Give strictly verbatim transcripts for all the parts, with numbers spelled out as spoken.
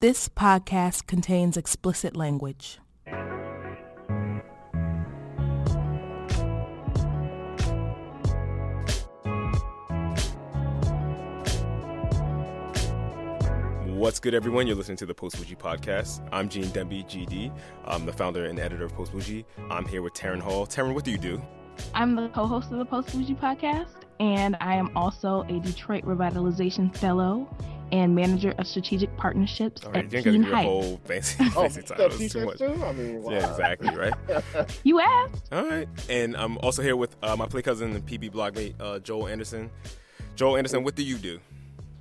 This podcast contains explicit language. What's good, everyone? You're listening to the Post Bougie podcast. I'm Gene Demby, G D. I'm the founder and editor of Post Bougie. I'm here with Taryn Hall. Taryn, what do you do? I'm the co-host of the Post Bougie podcast, and I am also a Detroit Revitalization Fellow and manager of strategic partnerships right, at Keen Heights. Whole fancy, fancy oh, titles too much. Too? I mean, wow. Yeah, exactly, right? You asked. All right. And I'm also here with uh, my play cousin and P B blogmate, uh, Joel Anderson. Joel Anderson, what do you do?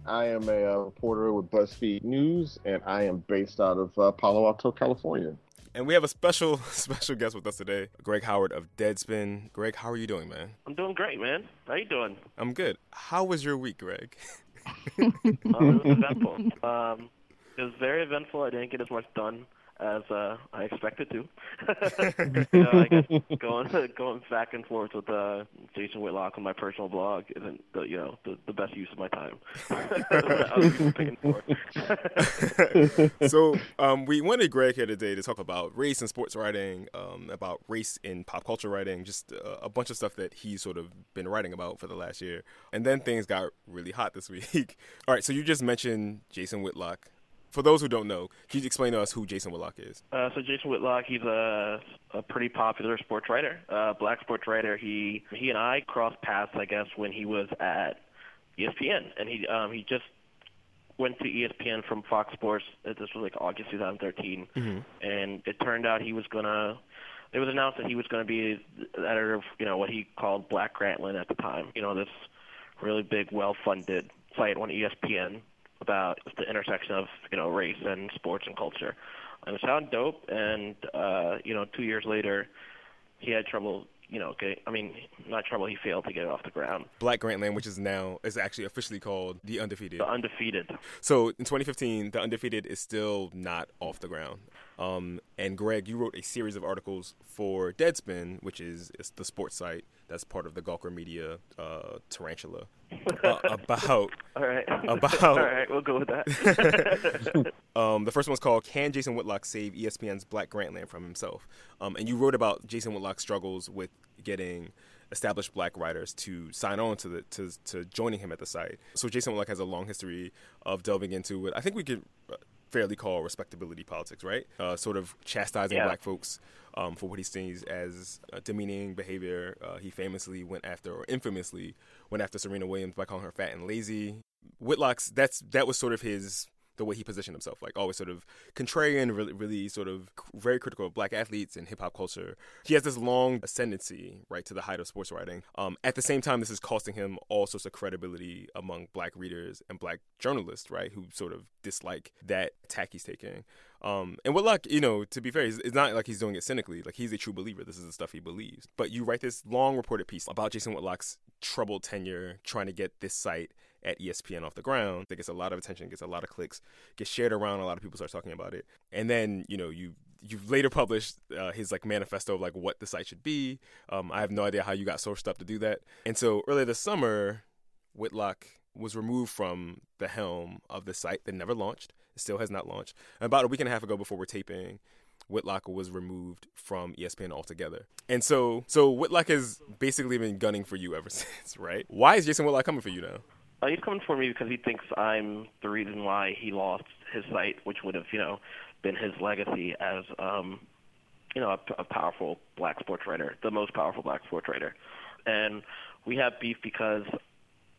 I am a uh, reporter with BuzzFeed News, and I am based out of uh, Palo Alto, California. And we have a special, special guest with us today, Greg Howard of Deadspin. Greg, how are you doing, man? I'm doing great, man. How you doing? I'm good. How was your week, Greg? um, it was eventful. Um, it was very eventful. I didn't get as much done as uh, I expected to. you know, I guess going going back and forth with uh, Jason Whitlock on my personal blog isn't the, you know the, the best use of my time. I was picking for. So um, we wanted Greg here today to talk about race and sports writing, um, about race in pop culture writing, just uh, a bunch of stuff that he's sort of been writing about for the last year. And then things got really hot this week. All right, so you just mentioned Jason Whitlock. For those who don't know, can you explain to us who Jason Whitlock is? Uh, so Jason Whitlock, he's a, a pretty popular sports writer, a black sports writer. He he and I crossed paths, I guess, when he was at E S P N. And he um, he just went to E S P N from Fox Sports. This was like August twenty thirteen. Mm-hmm. And it turned out he was going to – it was announced that he was going to be the editor of, you know, what he called Black Grantland at the time. You know, this really big, well-funded site on E S P N about the intersection of, you know, race and sports and culture. And it sounded dope, and, uh, you know, two years later, he had trouble, you know, getting, I mean, not trouble, he failed to get it off the ground. Black Grantland, which is now, is actually officially called The Undefeated. The Undefeated. So, in twenty fifteen, The Undefeated is still not off the ground. Um, and, Greg, you wrote a series of articles for Deadspin, which is, is the sports site that's part of the Gawker Media uh, tarantula. Uh, about all right, about all right, we'll go with that. um, the first one's called "Can Jason Whitlock Save E S P N's Black Grantland from Himself?" Um, and you wrote about Jason Whitlock's struggles with getting established black writers to sign on to the to, to joining him at the site. So Jason Whitlock has a long history of delving into what I think we could fairly call respectability politics, right? Uh, sort of chastising yeah. black folks um, for what he sees as uh, demeaning behavior. Uh, he famously went after, or infamously went after, Serena Williams by calling her fat and lazy. Whitlock's, that's that was sort of his, the way he positioned himself, like always sort of contrarian, really, really sort of very critical of black athletes and hip-hop culture. He has this long ascendancy, right, to the height of sports writing. Um, at the same time, this is costing him all sorts of credibility among black readers and black journalists, right, who sort of dislike that tack he's taking. Um, and Whitlock, you know, to be fair, it's not like he's doing it cynically. Like, he's a true believer. This is the stuff he believes. But you write this long reported piece about Jason Whitlock's troubled tenure trying to get this site at E S P N off the ground. It gets a lot of attention, gets a lot of clicks, gets shared around. A lot of people start talking about it. And then, you know, you you've later published uh, his like manifesto of like what the site should be. Um, I have no idea how you got sourced up to do that. And so earlier this summer, Whitlock was removed from the helm of the site that never launched. It still has not launched. And about a week and a half ago, before we're taping, Whitlock was removed from E S P N altogether. And so, so Whitlock has basically been gunning for you ever since, right? Why is Jason Whitlock coming for you now? Uh, he's coming for me because he thinks I'm the reason why he lost his site, which would have, you know, been his legacy as, um, you know, a, a powerful black sports writer, the most powerful black sports writer. And we have beef because,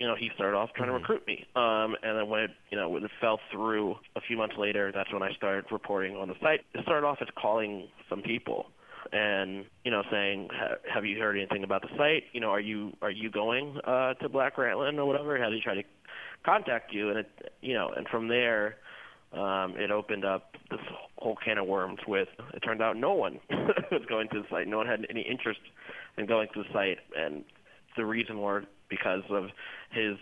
you know, he started off trying to recruit me. Um, and then when it, you know, when it fell through a few months later, that's when I started reporting on the site. It started off as calling some people and, you know, saying, have you heard anything about the site? You know, are you are you going uh, to Black Grantland or whatever? How do you try to contact you? And, it, you know, and from there, um, it opened up this whole can of worms with, it turned out no one was going to the site. No one had any interest in going to the site. And the reason were because of his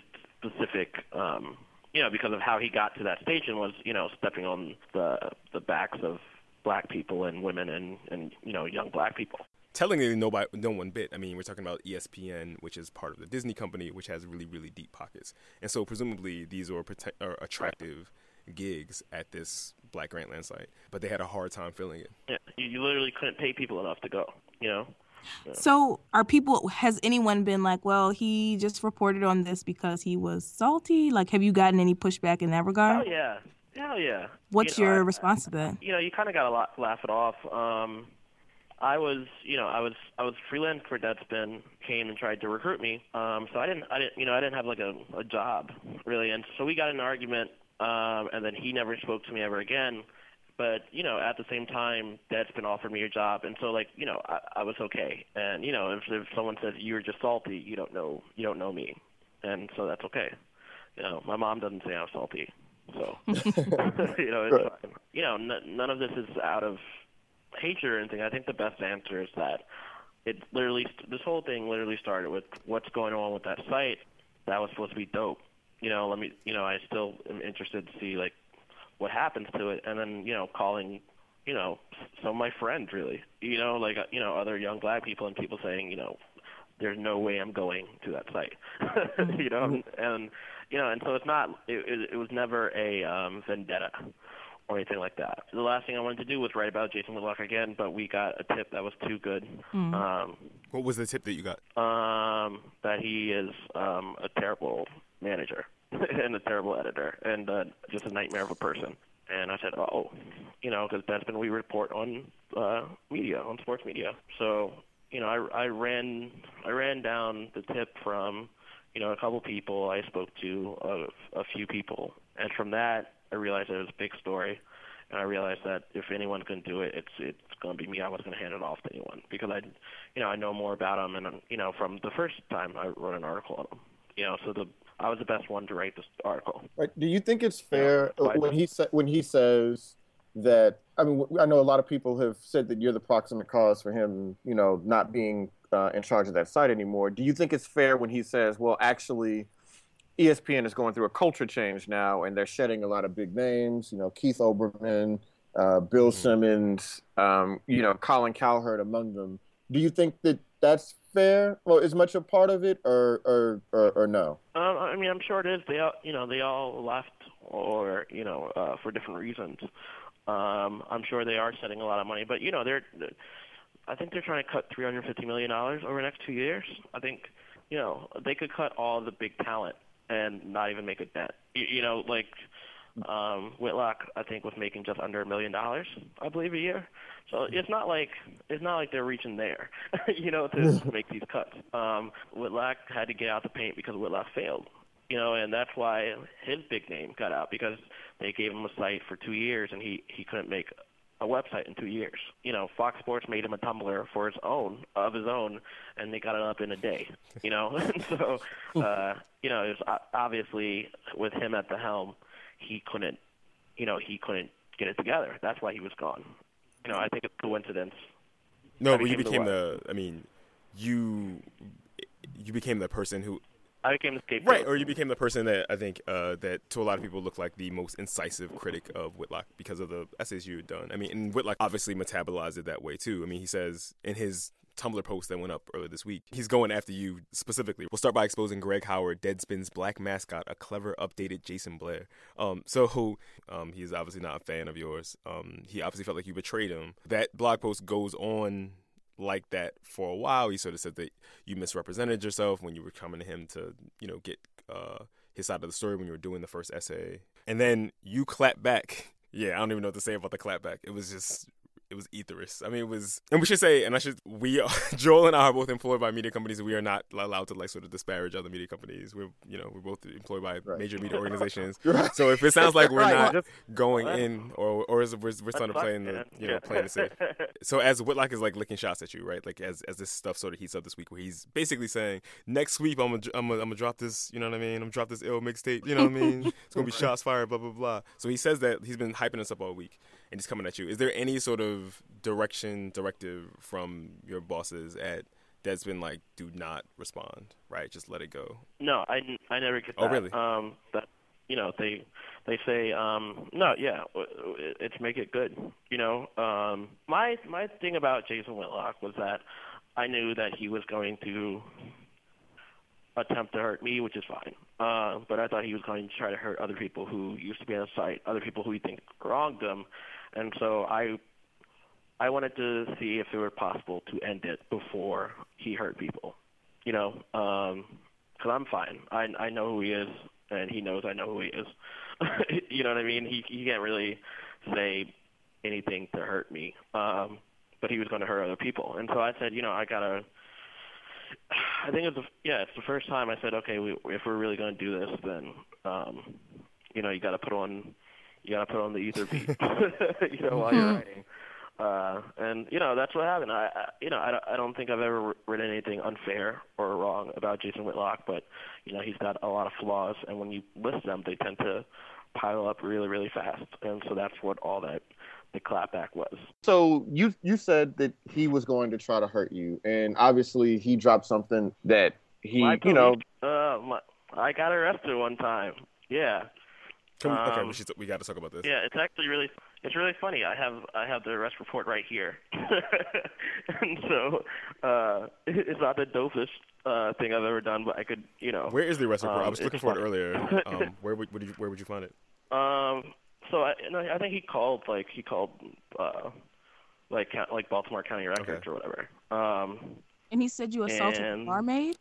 specific, um, you know, because of how he got to that stage and was, you know, stepping on the the backs of black people and women and, and you know, young black people. Tellingly, nobody, no one bit. I mean, we're talking about E S P N, which is part of the Disney company, which has really, really deep pockets. And so presumably these are, prote- are attractive gigs at this Black Grantland site, but they had a hard time filling it. Yeah, you literally couldn't pay people enough to go, you know? Yeah. So are people, has anyone been like, well, he just reported on this because he was salty? Like, have you gotten any pushback in that regard? Oh, yeah. Hell yeah. What's you know, your I, response to that? You know, you kind of got to laugh it off. Um, I was, you know, I was, I was freelance for Deadspin, came and tried to recruit me. Um, so I didn't, I didn't, you know, I didn't have like a, a job really. And so we got in an argument, um, and then he never spoke to me ever again. But, you know, at the same time, Deadspin offered me a job. And so, like, you know, I, I was okay. And, you know, if, if someone says you're just salty, you don't know, you don't know me. And so that's okay. You know, my mom doesn't say I'm salty. So, you know, it's right. fine. You know, n- none of this is out of hatred or anything. I think the best answer is that it literally, this whole thing literally started with what's going on with that site. That was supposed to be dope. You know, let me, you know, I still am interested to see, like, what happens to it. And then, you know, calling, you know, some of my friends, really, you know, like, you know, other young Black people and people saying, you know, there's no way I'm going to that site, you know, and, you know, and so it's not, it, it was never a um, vendetta or anything like that. The last thing I wanted to do was write about Jason Whitlock again, but we got a tip that was too good. Mm. Um, what was the tip that you got? Um, that he is um, a terrible manager and a terrible editor and uh, just a nightmare of a person. And I said, oh, you know, because that's when we report on uh, media, on sports media. So, you know, I, I ran I ran down the tip from, you know, a couple people. I spoke to a, a few people. And from that, I realized it was a big story. And I realized that if anyone can do it, it's it's going to be me. I wasn't going to hand it off to anyone because, I, you know, I know more about him. And, you know, from the first time I wrote an article on him, you know, so the I was the best one to write this article. Right. Do you think it's fair yeah, when he sa- when he says that, I mean, I know a lot of people have said that you're the proximate cause for him, you know, not being uh, in charge of that site anymore. Do you think it's fair when he says, well, actually, E S P N is going through a culture change now, and they're shedding a lot of big names, you know, Keith Olbermann, uh, Bill mm-hmm. Simmons, um, you know, Colin Cowherd among them. Do you think that that's fair? Well, is much a part of it, or or, or, or no? Um, I mean, I'm sure it is. They all, you know, they all left, or, you know, uh, for different reasons. Um, I'm sure they are spending a lot of money, but, you know, they're. I think they're trying to cut three hundred fifty million dollars over the next two years. I think, you know, they could cut all the big talent and not even make a dent. You, you know, like um, Whitlock, I think, was making just under a million dollars, I believe, a year. So it's not like it's not like they're reaching there, you know, to make these cuts. Um, Whitlock had to get out the paint because Whitlock failed. You know, and that's why his big name got out, because they gave him a site for two years and he, he couldn't make a website in two years. You know, Fox Sports made him a Tumblr for his own, of his own, and they got it up in a day, you know. so, uh, you know, it was obviously with him at the helm, he couldn't, you know, he couldn't get it together. That's why he was gone. You know, I think it's coincidence. No, but you became the, the, I mean, you, you became the person who, I became the scapegoat. Right, or you became the person that I think uh, that to a lot of people looked like the most incisive critic of Whitlock because of the essays you had done. I mean, and Whitlock obviously metabolized it that way too. I mean, he says in his Tumblr post that went up earlier this week, he's going after you specifically. We'll start by exposing Greg Howard, Deadspin's black mascot, a clever, updated Jason Blair. Um, so um, he's obviously not a fan of yours. Um, he obviously felt like you betrayed him. That blog post goes on like that for a while. He sort of said that you misrepresented yourself when you were coming to him to, you know, get uh, his side of the story when you were doing the first essay. And then you clap back. Yeah, I don't even know what to say about the clap back. It was just, it was etheric. I mean, it was, and we should say, and I should, we are, Joel and I are both employed by media companies, and we are not allowed to, like, sort of disparage other media companies. We're, you know, we're both employed by right. major media organizations. right. So if it sounds like we're right. not going well, in, or or is we're we're sort of playing the, you know, yeah. playing the safe. So as Whitlock is, like, licking shots at you, right? Like, as as this stuff sort of heats up this week, where he's basically saying, next week I'm gonna I'm gonna I'm gonna drop this, you know what I mean? I'm gonna drop this ill mixtape, you know what I mean? It's gonna be shots fired, blah blah blah. So he says that he's been hyping us up all week, and he's coming at you. Is there any sort of direction, directive from your bosses at Deadspin, like, do not respond, right? Just let it go. No, I, I never get that. Oh, really? Um, that, you know, they they say, um, no, yeah, it's make it good, you know. Um, my my thing about Jason Whitlock was that I knew that he was going to attempt to hurt me, which is fine. Uh, but I thought he was going to try to hurt other people who used to be on the site, other people who he thinks wronged them. And so I I wanted to see if it were possible to end it before he hurt people, you know, because um, I'm fine. I, I know who he is, and he knows I know who he is. You know what I mean? He, he can't really say anything to hurt me, um, but he was going to hurt other people. And so I said, you know, I got to – I think it was – yeah, it's the first time I said, okay, we, if we're really going to do this, then, um, you know, you got to put on you got to put on the ether beat, you know, while you're writing. Uh, and, you know, that's what happened. I, I you know, I, I don't think I've ever written anything unfair or wrong about Jason Whitlock, but, you know, he's got a lot of flaws, and when you list them, they tend to pile up really, really fast. And so that's what all that the clapback was. So you you said that he was going to try to hurt you, and obviously he dropped something that he, my you know. Uh, my, I got arrested one time. Yeah. Can we, um, okay, we, should, we got to talk about this. Yeah, it's actually really... It's really funny. I have I have the arrest report right here. And so uh, it's not the dopest uh, thing I've ever done, but I could, you know. Where is the arrest report? Um, I was looking for funny. it earlier. Um, where would, would you, where would you find it? Um, so I, no, I think he called like he called uh, like like Baltimore County Records okay. or whatever. Um, and he said you assaulted and, a barmaid?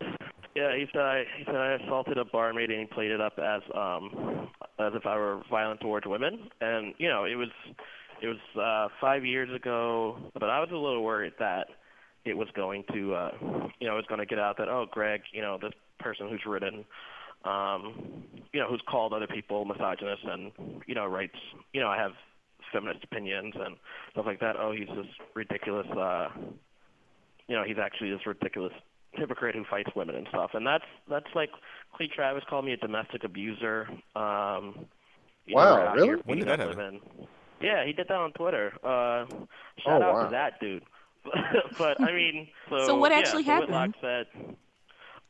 Yeah, he said I, he said I assaulted a barmaid, and he played it up as um. as if I were violent towards women. And, you know, it was it was uh, five years ago, but I was a little worried that it was going to, uh, you know, it was going to get out that, oh, Greg, you know, this person who's written, um, you know, who's called other people misogynist and, you know, writes, you know, I have feminist opinions and stuff like that. Oh, he's this ridiculous, uh, you know, he's actually this ridiculous hypocrite who fights women and stuff. And that's that's like Clee Travis called me a domestic abuser. Um, wow, know, really? When did that happen? Yeah, he did that on Twitter. Uh, shout oh, out wow. to that dude. But I mean, so, so what actually yeah, so happened? Said,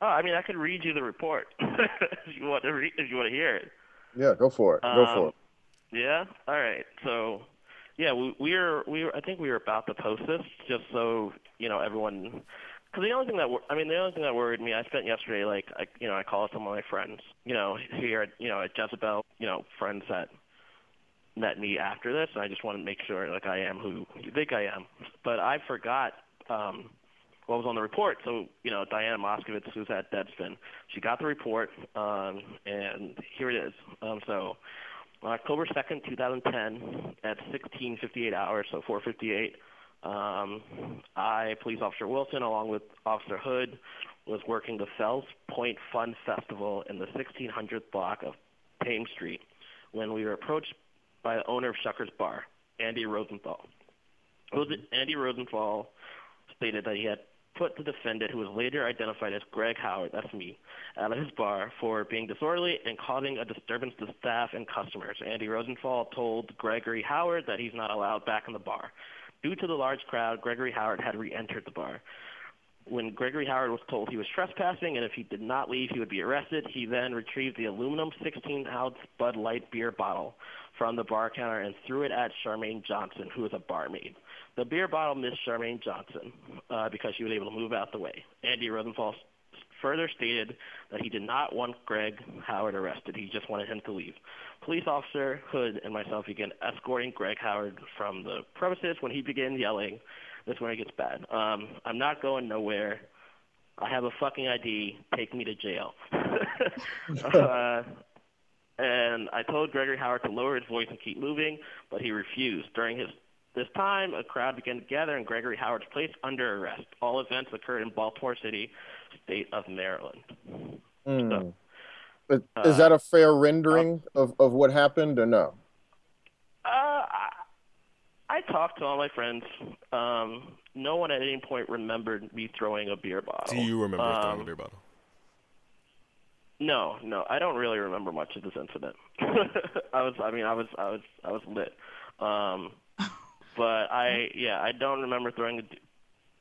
oh, I mean, I could read you the report if you want to read, if you want to hear it. Yeah, go for it. Go um, for it. Yeah. All right. So, yeah, we, we were we were, I think we were about to post this just so you know everyone. Because the only thing that I mean, the only thing that worried me, I spent yesterday, like, I, you know, I called some of my friends, you know, here, at, you know, at Jezebel, you know, friends that met me after this, and I just want to make sure, like, I am who you think I am. But I forgot um, what was on the report. So, you know, Diana Moskowitz, who's at Deadspin, she got the report, um, and here it is. Um, so, on October second, twenty ten, at sixteen fifty-eight hours, so four fifty-eight. Um, I, Police Officer Wilson, along with Officer Hood, was working the Fells Point Fun Festival in the sixteen hundredth block of Thames Street when we were approached by the owner of Shucker's Bar, Andy Rosenthal. Andy Rosenthal stated that he had put the defendant, who was later identified as Greg Howard, that's me, out of his bar for being disorderly and causing a disturbance to staff and customers. Andy Rosenthal told Gregory Howard that he's not allowed back in the bar. Due to the large crowd, Gregory Howard had re-entered the bar. When Gregory Howard was told he was trespassing and if he did not leave, he would be arrested, he then retrieved the aluminum sixteen-ounce Bud Light beer bottle from the bar counter and threw it at Charmaine Johnson, who was a barmaid. The beer bottle missed Charmaine Johnson uh, because she was able to move out the way. Andy Rosenthal further stated that he did not want Greg Howard arrested. He just wanted him to leave. Police Officer Hood and myself began escorting Greg Howard from the premises. When he began yelling, that's when it gets bad. Um, I'm not going nowhere. I have a fucking I D. Take me to jail. uh, and I told Gregory Howard to lower his voice and keep moving, but he refused. During his This time, a crowd began to gather, and Gregory Howard was placed under arrest. All events occurred in Baltimore City, state of Maryland. Mm. So, is uh, that a fair rendering uh, of, of what happened, or no? Uh, I, I talked to all my friends. Um, no one at any point remembered me throwing a beer bottle. Do you remember um, throwing a beer bottle? No, no, I don't really remember much of this incident. I was, I mean, I was, I was, I was lit. Um, But I, yeah, I don't remember throwing a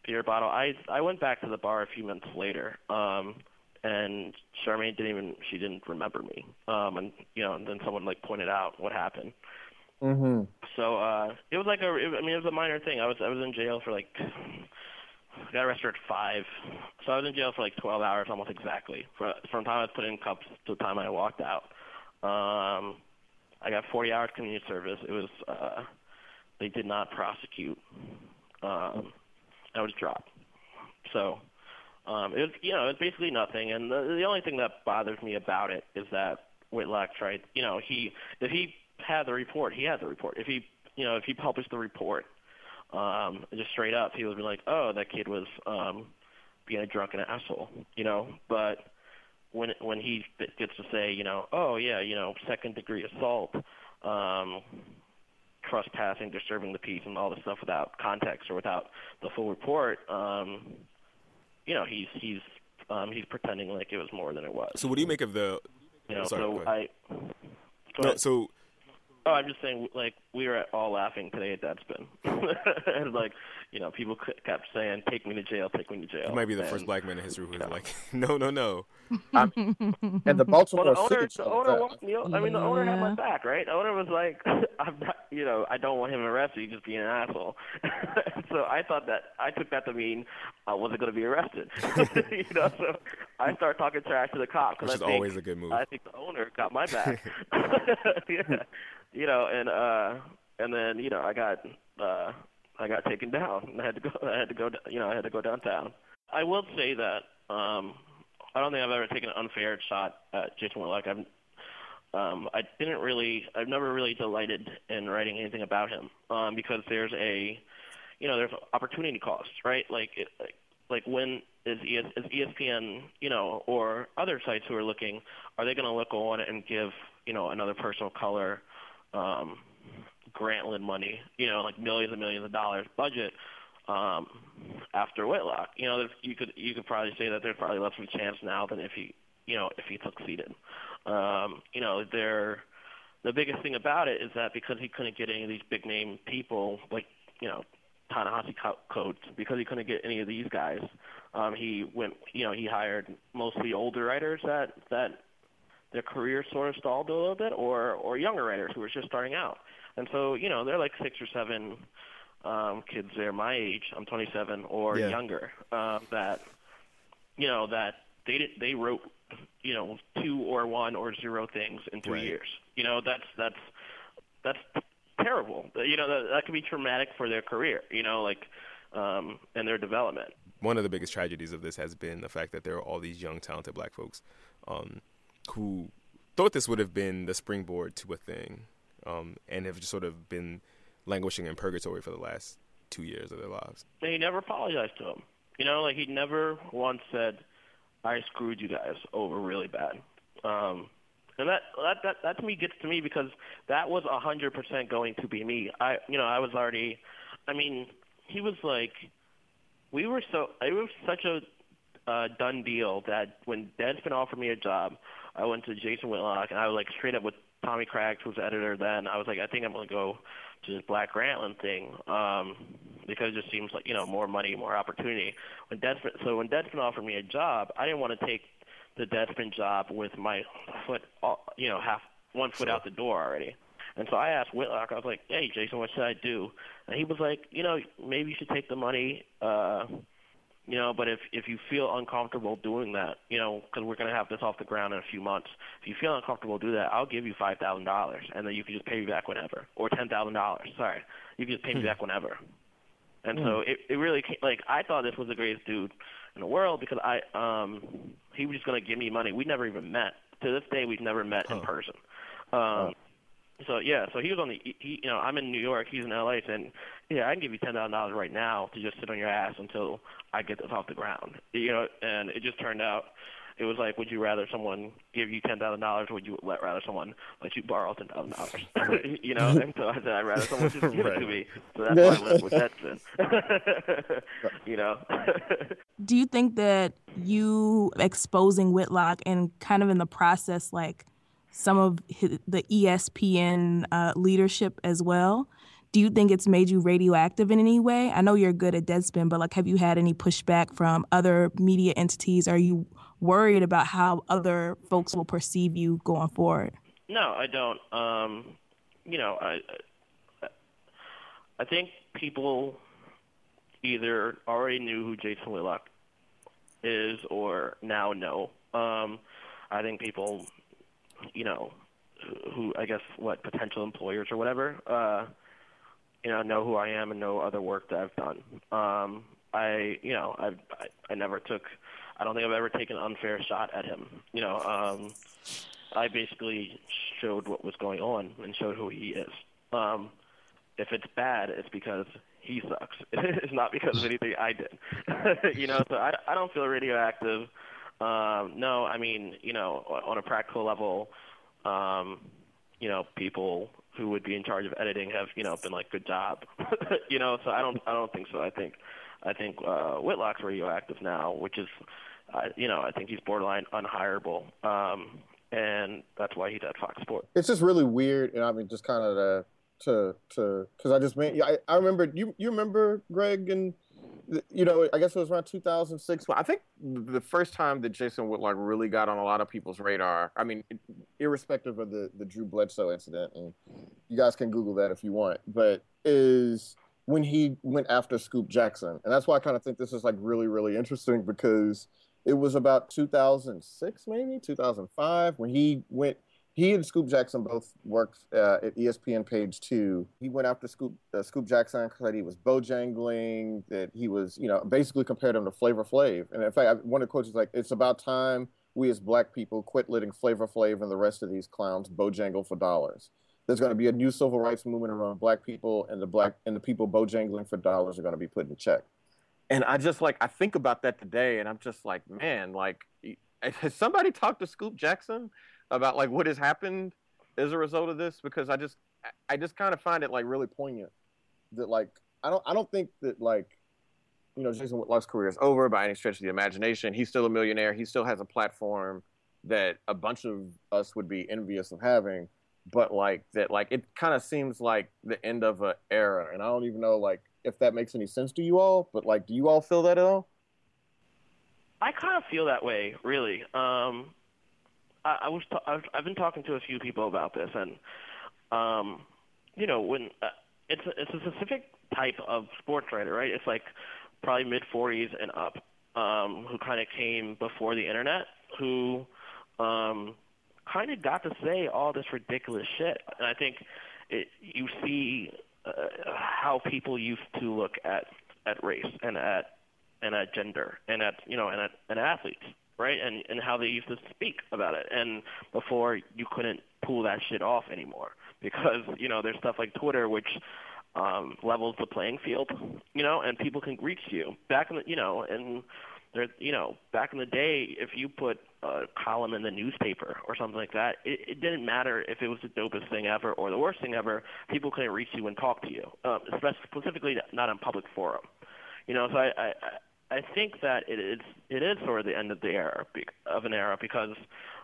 beer bottle. I, I went back to the bar a few months later, um, and Charmaine didn't even, she didn't remember me. Um, and, you know, and then someone, like, pointed out what happened. Mm-hmm. So uh, it was like a, it, I mean, it was a minor thing. I was, I was in jail for, like, got arrested at five. So I was in jail for like twelve hours almost exactly. For, from the time I was put in cuffs to the time I walked out. Um, I got forty hours community service. It was, uh, they did not prosecute. Um, I was dropped. So um, it was, you know, it's basically nothing. And the, the only thing that bothers me about it is that Whitlock tried, you know, he, if he had the report, he had the report. If he, you know, if he published the report, um, just straight up, he would be like, oh, that kid was um, being a drunken asshole, you know, but when when he gets to say, you know, oh, yeah, you know, second-degree assault, um, trespassing, disturbing the peace, and all this stuff without context or without the full report, um, you know, he's he's um, he's pretending like it was more than it was. So what do you make of the – you know, sorry, so I – no, so – Oh, I'm just saying, like, we were all laughing today at Deadspin. And, like, you know, people kept saying, take me to jail, take me to jail. You might be the and, first black man in history who's no. like, no, no, no. I'm, and the Baltimore well, the owner, the owner won, you know, I mean, the yeah. owner had my back, right? The owner was like, I'm not, you know, I don't want him arrested. He's just being an asshole. So I thought that, I took that to mean I wasn't going to be arrested. You know, so I started talking trash to the cop. Which I is think, always a good move. I think the owner got my back. Yeah. You know, and uh, and then you know, I got uh, I got taken down. I had to go. I had to go. You know, I had to go downtown. I will say that um, I don't think I've ever taken an unfair shot at Jason Whitlock. I've um, I didn't really. I've never really delighted in writing anything about him um, because there's a, you know, there's opportunity cost, right? Like it, like like when is E S P N, you know, or other sites who are looking, are they going to look on and give, you know, another person of color Um, Grantland money, you know, like millions and millions of dollars budget um, after Whitlock? You know, you could you could probably say that there's probably less of a chance now than if he, you know, if he succeeded. Um, you know, there the biggest thing about it is that because he couldn't get any of these big name people, like, you know, Ta-Nehisi Coates, because he couldn't get any of these guys, um, he went, you know, he hired mostly older writers that that. their career sort of stalled a little bit, or, or younger writers who were just starting out. And so, you know, they're like six or seven um, kids there my age, I'm twenty-seven, or yeah. younger, uh, that, you know, that they did, they wrote, you know, two or one or zero things in three right. years. You know, that's that's that's terrible. You know, that, that can be traumatic for their career, you know, like, um, and their development. One of the biggest tragedies of this has been the fact that there are all these young, talented black folks um, who thought this would have been the springboard to a thing um, and have just sort of been languishing in purgatory for the last two years of their lives. And he never apologized to him. You know, like he never once said, I screwed you guys over really bad. Um, and that, that, that, that to me gets to me because that was one hundred percent going to be me. I, you know, I was already, I mean, he was like, we were so, it was such a uh, done deal that when Deadspin offered me a job, I went to Jason Whitlock, and I was, like, straight up with Tommy Craggs, who was the editor then. I was like, I think I'm going to go to this Black Grantland thing um, because it just seems like, you know, more money, more opportunity. When Deadspin, so when Deadspin offered me a job, I didn't want to take the Deadspin job with my foot, you know, half one foot sure. out the door already. And so I asked Whitlock, I was like, hey, Jason, what should I do? And he was like, you know, maybe you should take the money, uh, you know, but if, if you feel uncomfortable doing that, you know, because we're going to have this off the ground in a few months, if you feel uncomfortable do that, I'll give you five thousand dollars, and then you can just pay me back whenever, or ten thousand dollars, sorry. You can just pay me back whenever. And yeah. so it, it really came, like, I thought this was the greatest dude in the world because I um he was just going to give me money. We never even met. To this day, we've never met huh. in person. Um huh. So, yeah, so he was on the, he, you know, I'm in New York, he's in L A, and, yeah, I can give you ten thousand dollars right now to just sit on your ass until I get this off the ground, you know, and it just turned out, it was like, would you rather someone give you ten thousand dollars or would you let, rather someone let you borrow ten thousand dollars, you know, and so I said, I'd rather someone just give right. it to me, so that's why I left with Deadspin, you know. Do you think that you exposing Whitlock and kind of in the process, like, some of his, the E S P N uh, leadership as well. Do you think it's made you radioactive in any way? I know you're good at Deadspin, but like, have you had any pushback from other media entities? Are you worried about how other folks will perceive you going forward? No, I don't. Um, you know, I I think people, either already knew who Jason Whitlock is or now know. Um, I think people, you know, who I guess what potential employers or whatever, uh, you know, know who I am and know other work that I've done. Um, I, you know, I've, I I never took, I don't think I've ever taken an unfair shot at him. You know, um, I basically showed what was going on and showed who he is. Um, if it's bad, it's because he sucks. It's not because of anything I did. You know, so I, I don't feel radioactive. Um, no, I mean, you know, on a practical level, um, you know, people who would be in charge of editing have, you know, been like, good job. You know, so I don't, I don't think so. I think, I think uh, Whitlock's radioactive now, which is, uh, you know, I think he's borderline unhireable. Um, and that's why he's at Fox Sports. It's just really weird, and I mean, just kind of the, to to because I just made I, I remember you you remember Greg, and you know, I guess it was around two thousand six. Well, I think the first time that Jason Whitlock really got on a lot of people's radar, I mean, irrespective of the the Drew Bledsoe incident, and you guys can Google that if you want, but is when he went after Scoop Jackson. And that's why I kind of think this is like really really interesting, because it was about two thousand six, maybe two thousand five, when he went. He and Scoop Jackson both worked uh, at E S P N Page Two. He went after Scoop uh, Scoop Jackson because he was bojangling, that he was, you know, basically compared him to Flavor Flav. And in fact, I, one of the quotes is like, "It's about time we as black people quit letting Flavor Flav and the rest of these clowns bojangle for dollars. There's going to be a new civil rights movement around black people, and the black and the people bojangling for dollars are going to be put in check." And I just like I think about that today, and I'm just like, man, like, has somebody talked to Scoop Jackson about like what has happened as a result of this? Because I just, I just kind of find it like really poignant that like, I don't, I don't think that like, you know, Jason Whitlock's career is over by any stretch of the imagination. He's still a millionaire. He still has a platform that a bunch of us would be envious of having, but like that, like it kind of seems like the end of an era. And I don't even know like if that makes any sense to you all, but like, do you all feel that at all? I kind of feel that way, really. Um, I, I was ta- I've been talking to a few people about this, and um, you know, when uh, it's a, it's a specific type of sports writer, right? It's like probably mid forties and up, um, who kind of came before the internet, who um, kind of got to say all this ridiculous shit, and I think it, you see uh, how people used to look at, at race and at and at gender and at you know and at and athletes. Right, and and how they used to speak about it, and before you couldn't pull that shit off anymore because you know there's stuff like Twitter which um, levels the playing field, you know, and people can reach you. Back in the you know and there you know back in the day, if you put a column in the newspaper or something like that, it, it didn't matter if it was the dopest thing ever or the worst thing ever. People couldn't reach you and talk to you, uh, specifically not in public forum, you know. So I. I, I I think that it is it is sort of the end of the era of an era because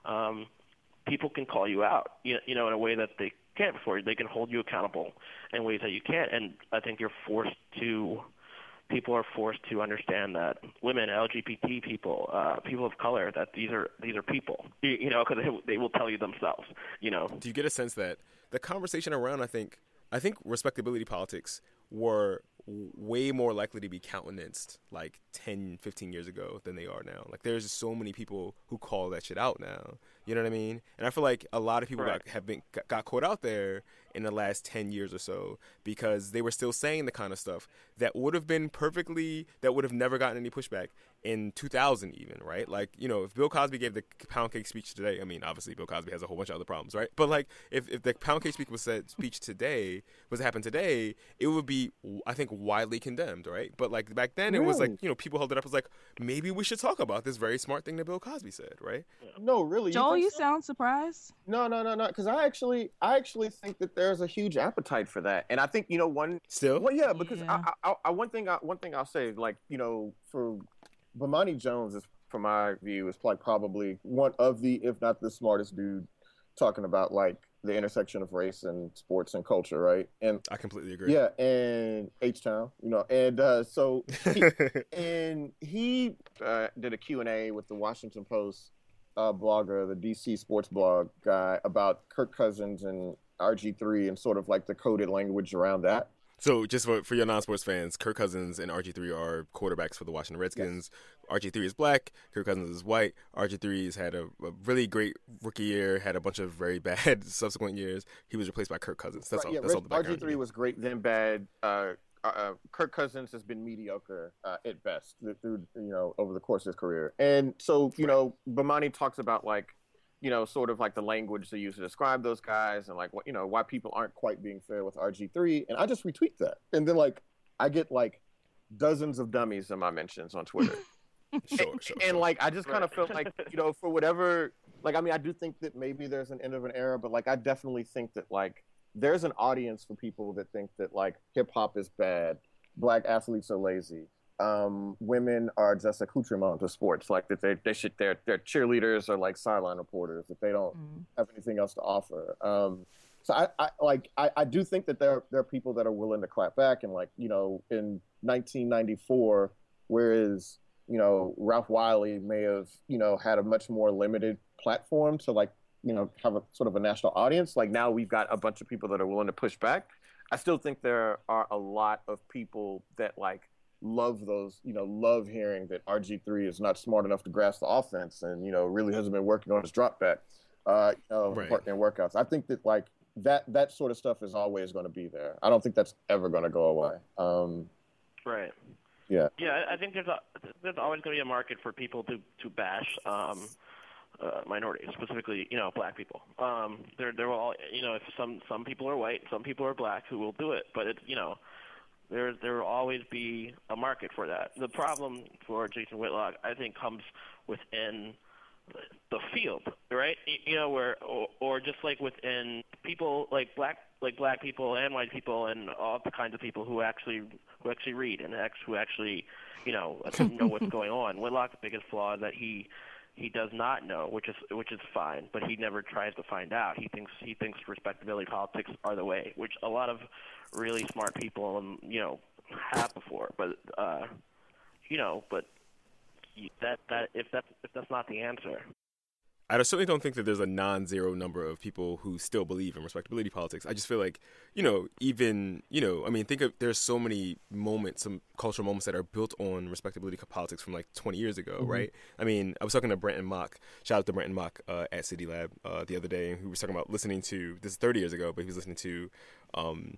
um, people can call you out, you, you know, in a way that they can't before. They can hold you accountable in ways that you can't, and I think you're forced to. People are forced to understand that women, L G B T people, uh, people of color, that these are these are people, you, you know, because they, they will tell you themselves, you know. Do you get a sense that the conversation around I think I think respectability politics were way more likely to be countenanced like ten, fifteen years ago than they are now? Like there's just so many people who call that shit out now. You know what I mean? And I feel like a lot of people got, have been got caught out there in the last ten years or so because they were still saying the kind of stuff that would have been perfectly, that would have never gotten any pushback in two thousand even, right? Like, you know, if Bill Cosby gave the pound cake speech today, I mean, obviously Bill Cosby has a whole bunch of other problems, right? But like if, if the pound cake speech was said speech today, was happened today, it would be, I think, widely condemned, right? But like back then really? It was like, you know, people held it up as like, maybe we should talk about this very smart thing that Bill Cosby said, right? No, really. Joel, you, you so? sound surprised. No, no, no, no. Because I actually, I actually think that there's a huge appetite for that. And I think, you know, one... Still? Well, yeah, because yeah. I, I, I, one thing I, one thing I'll say, like, you know, for... Bomani Jones is, from my view, is like probably one of the, if not the smartest dude talking about like the intersection of race and sports and culture, right? And I completely agree. Yeah, and H-Town, you know, and uh, so he, and he uh, did a Q and A with the Washington Post uh, blogger, the D C sports blog guy, about Kirk Cousins and R G three and sort of like the coded language around that. So just for, for your non-sports fans, Kirk Cousins and R G three are quarterbacks for the Washington Redskins. Yes. R G three is black. Kirk Cousins is white. R G three's had a, a really great rookie year, had a bunch of very bad subsequent years. He was replaced by Kirk Cousins. That's right, all. Yeah, that's Rich, all the background. R G three was great, then bad. Uh, uh, Kirk Cousins has been mediocre uh, at best through, you know, over the course of his career. And so, you right. know, Bomani talks about, like, you know, sort of like the language they use to describe those guys and, like, what, you know, why people aren't quite being fair with R G three. And I just retweet that. And then, like, I get, like, dozens of dummies in my mentions on Twitter. sure, sure, and, sure. And, like, I just kind of right. felt like, you know, for whatever, like, I mean, I do think that maybe there's an end of an era, but, like, I definitely think that, like, there's an audience for people that think that, like, hip-hop is bad, black athletes are lazy, um, women are just accoutrement to sports, like that they they should they're, they're cheerleaders or, like, sideline reporters, that they don't mm. have anything else to offer. Um, so I, I like I, I do think that there are, there are people that are willing to clap back, and, like, you know, in nineteen ninety-four, whereas, you know, Ralph Wiley may have, you know, had a much more limited platform to, like, you know, have a sort of a national audience. Like, now we've got a bunch of people that are willing to push back. I still think there are a lot of people that, like, love those, you know, love hearing that R G three is not smart enough to grasp the offense and, you know, really hasn't been working on his drop back, uh, you know, right. partner workouts. I think that, like, that, that sort of stuff is always going to be there. I don't think that's ever going to go away. Um, right. Yeah. Yeah, I think there's a, there's always going to be a market for people to, to bash, um, Uh, minorities, specifically, you know, black people. Um, they're they're all, you know, if some some people are white, some people are black, who will do it. But it's, you know, there there will always be a market for that. The problem for Jason Whitlock, I think, comes within the field, right? You know, where or, or just like within people like black like black people and white people and all the kinds of people who actually who actually read and who actually, you know, know what's going on. Whitlock's biggest flaw is that he. He does not know, which is which is fine, but he never tries to find out. He thinks he thinks respectability politics are the way, which a lot of really smart people, you know, have before. But uh, you know, but that that if that if that's not the answer. I certainly don't think that there's a non-zero number of people who still believe in respectability politics. I just feel like, you know, even, you know, I mean, think of, there's so many moments, some cultural moments that are built on respectability politics from, like, twenty years ago, mm-hmm. right? I mean, I was talking to Brenton Mock, shout out to Brenton Mock uh, at City Lab uh, the other day, and he was talking about listening to, this is thirty years ago, but he was listening to um,